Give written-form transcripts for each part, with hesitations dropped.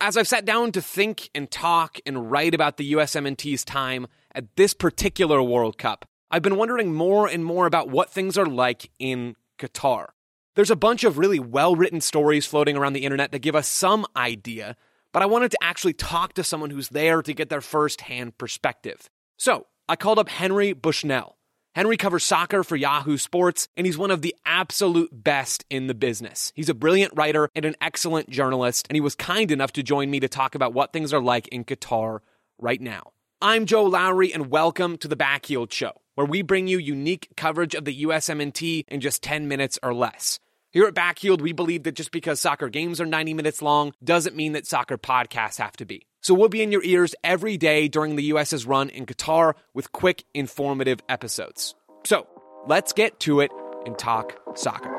As I've sat down to think and talk and write about the USMNT's time at this particular World Cup, I've been wondering more and more about what things are like in Qatar. There's a bunch of really well-written stories floating around the internet that give us some idea, but I wanted to actually talk to someone who's there to get their first-hand perspective. So I called up Henry Bushnell. Henry covers soccer for Yahoo Sports, and he's one of the absolute best in the business. He's a brilliant writer and an excellent journalist, and he was kind enough to join me to talk about what things are like in Qatar right now. I'm Joe Lowry, and welcome to The Back Heeled Show, where we bring you unique coverage of the USMNT in just 10 minutes or less. Here at Back Heeled, we believe that just because soccer games are 90 minutes long doesn't mean that soccer podcasts have to be. So we'll be in your ears every day during the U.S.'s run in Qatar with quick, informative episodes. So let's get to it and talk soccer.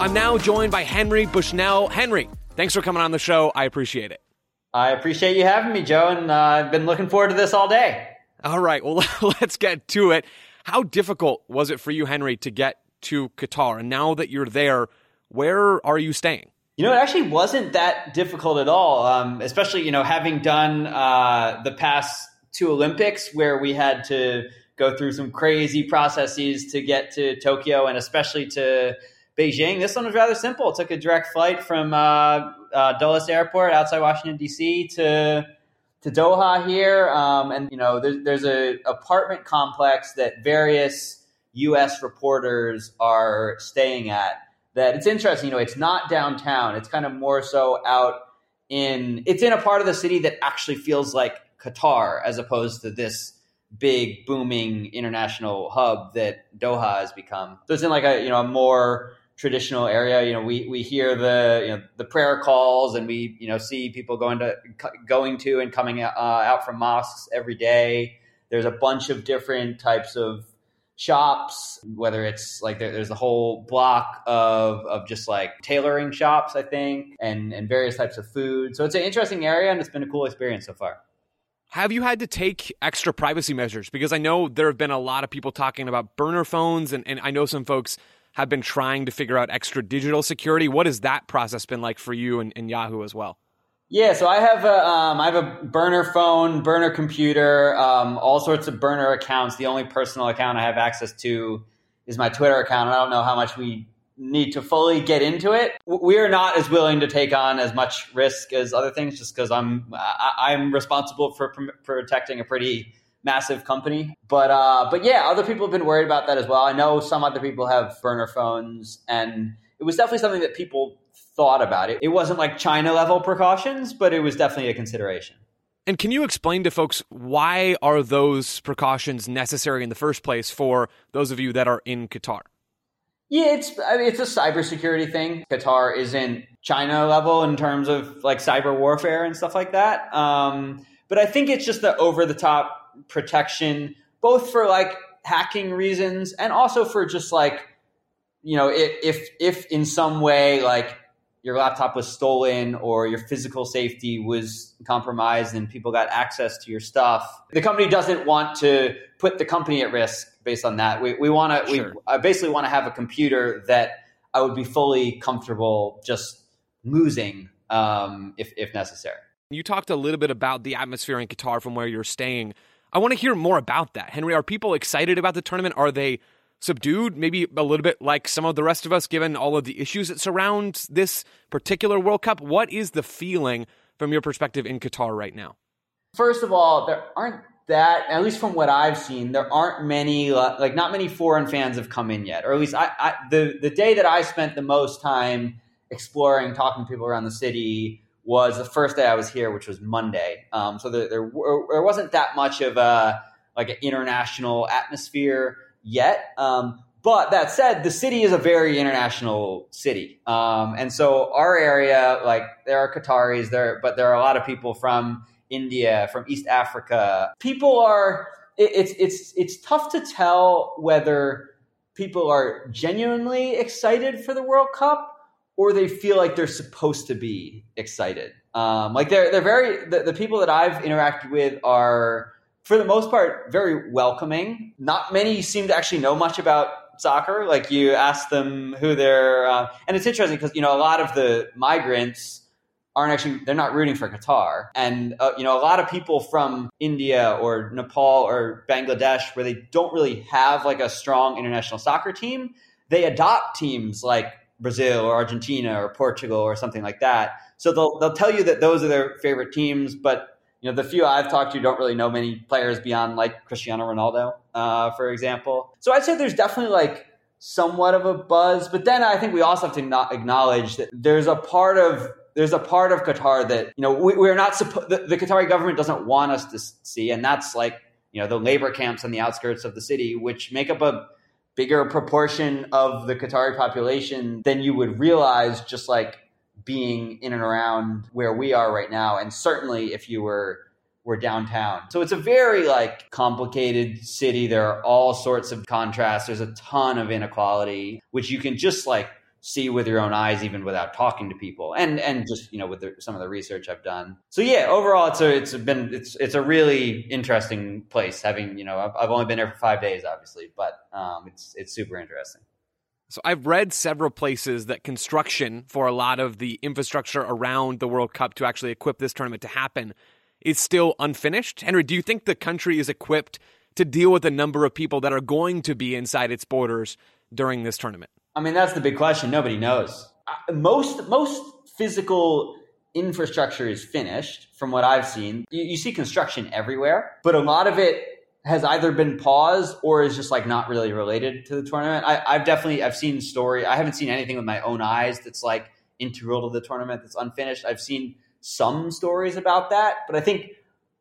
I'm now joined by Henry Bushnell. Henry, thanks for coming on the show. I appreciate it. I appreciate you having me, Joe, and I've been looking forward to this all day. All right, well, let's get to it. How difficult was it for you, Henry, to get to Qatar? And now that you're there, where are you staying? You know, it actually wasn't that difficult at all, especially, having done the past two Olympics where we had to go through some crazy processes to get to Tokyo and especially to Beijing. This one was rather simple. It took a direct flight from Dulles Airport outside Washington, D.C. to Doha here. And, there's an apartment complex that various U.S. reporters are staying at that it's interesting. It's not downtown. It's kind of more so it's in a part of the city that actually feels like Qatar as opposed to this big booming international hub that Doha has become. So it's in like a more traditional area. We hear the prayer calls, and we see people going to and coming out from mosques every day. There's a bunch of different types of shops, whether it's like there's a whole block of just like tailoring shops, I think, and various types of food. So it's an interesting area, and it's been a cool experience so far. Have you had to take extra privacy measures? Because I know there have been a lot of people talking about burner phones, and I know some folks have been trying to figure out extra digital security. What has that process been like for you and Yahoo as well? Yeah, so I have a burner phone, burner computer, all sorts of burner accounts. The only personal account I have access to is my Twitter account, and I don't know how much we need to fully get into it. We are not as willing to take on as much risk as other things, just because I'm responsible for protecting a pretty massive company. But yeah, other people have been worried about that as well. I know some other people have burner phones, and it was definitely something that people thought about. It wasn't like China level precautions, but it was definitely a consideration. And can you explain to folks why are those precautions necessary in the first place for those of you that are in Qatar? Yeah, it's a cybersecurity thing. Qatar isn't China level in terms of like cyber warfare and stuff like that. But I think it's just the over-the-top protection, both for like hacking reasons and also for just like, if in some way like your laptop was stolen or your physical safety was compromised and people got access to your stuff, the company doesn't want to put the company at risk based on that. I basically want to have a computer that I would be fully comfortable just losing if necessary. You talked a little bit about the atmosphere in Qatar from where you're staying. I want to hear more about that. Henry, are people excited about the tournament? Are they subdued, maybe a little bit like some of the rest of us, given all of the issues that surround this particular World Cup? What is the feeling from your perspective in Qatar right now? First of all, at least from what I've seen, there aren't many, like not many foreign fans have come in yet, or at least the day that I spent the most time exploring, talking to people around the city was the first day I was here, which was Monday. So there wasn't that much of an international atmosphere yet. But that said, the city is a very international city. And so our area, like there are Qataris there, but there are a lot of people from India, from East Africa. People are, it's tough to tell whether people are genuinely excited for the World Cup or they feel like they're supposed to be excited. Like they're very, the people that I've interacted with are, for the most part, very welcoming. Not many seem to actually know much about soccer. Like you ask them who they're, and it's interesting because, you know, a lot of the migrants aren't actually, they're not rooting for Qatar. And, you know, a lot of people from India or Nepal or Bangladesh, where they don't really have like a strong international soccer team, they adopt teams like Brazil or Argentina or Portugal or something like that. So they'll tell you that those are their favorite teams, but you know, the few I've talked to don't really know many players beyond like Cristiano Ronaldo, for example. So I'd say there's definitely like somewhat of a buzz, but then I think we also have to not acknowledge that there's a part of Qatar that, you know, we're not the Qatari government doesn't want us to see, and that's like, you know, the labor camps on the outskirts of the city, which make up a bigger proportion of the Qatari population than you would realize just like being in and around where we are right now. And certainly if you were downtown. So it's a very like complicated city. There are all sorts of contrasts. There's a ton of inequality, which you can just like see with your own eyes, even without talking to people and just, you know, with some of the research I've done. So yeah, overall, it's a really interesting place, having, you know, I've only been there for 5 days, obviously, but it's super interesting. So I've read several places that construction for a lot of the infrastructure around the World Cup to actually equip this tournament to happen is still unfinished. Henry, do you think the country is equipped to deal with the number of people that are going to be inside its borders during this tournament? I mean, that's the big question. Nobody knows. Most physical infrastructure is finished from what I've seen. You see construction everywhere, but a lot of it has either been paused or is just like not really related to the tournament. I've seen story. I haven't seen anything with my own eyes that's like integral to the tournament that's unfinished. I've seen some stories about that, but I think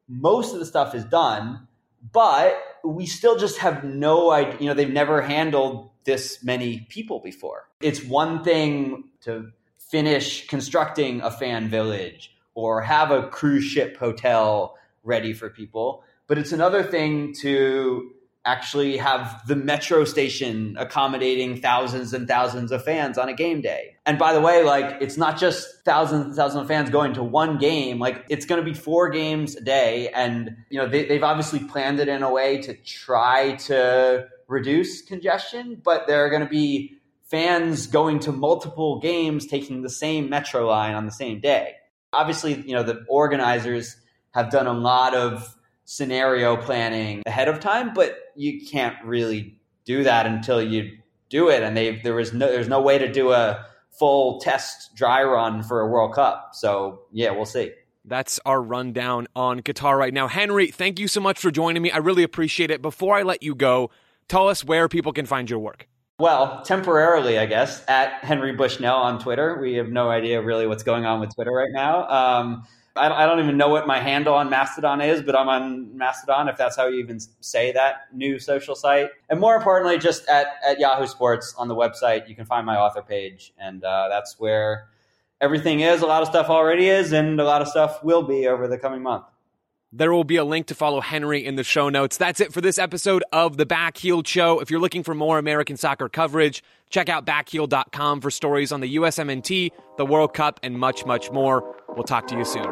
most of the stuff is done, but we still just have no idea. You know, they've never handled this many people before. It's one thing to finish constructing a fan village or have a cruise ship hotel ready for people, but it's another thing to actually have the metro station accommodating thousands and thousands of fans on a game day. And by the way, like it's not just thousands and thousands of fans going to one game. Like it's going to be 4 games a day. And, you know, they've obviously planned it in a way to try to reduce congestion, but there are going to be fans going to multiple games, taking the same metro line on the same day. Obviously, you know, the organizers have done a lot of scenario planning ahead of time, but you can't really do that until you do it. And there's no way to do a full test dry run for a World Cup. So yeah, we'll see. That's our rundown on Qatar right now. Henry, thank you so much for joining me. I really appreciate it. Before I let you go, tell us where people can find your work. Well, temporarily, I guess, at Henry Bushnell on Twitter. We have no idea really what's going on with Twitter right now. I don't even know what my handle on Mastodon is, but I'm on Mastodon, if that's how you even say that new social site. And more importantly, just at Yahoo Sports on the website, you can find my author page. And that's where everything is. A lot of stuff already is, and a lot of stuff will be over the coming month. There will be a link to follow Henry in the show notes. That's it for this episode of The Back Heeled Show. If you're looking for more American soccer coverage, check out backheeled.com for stories on the USMNT, the World Cup, and much, much more. We'll talk to you soon.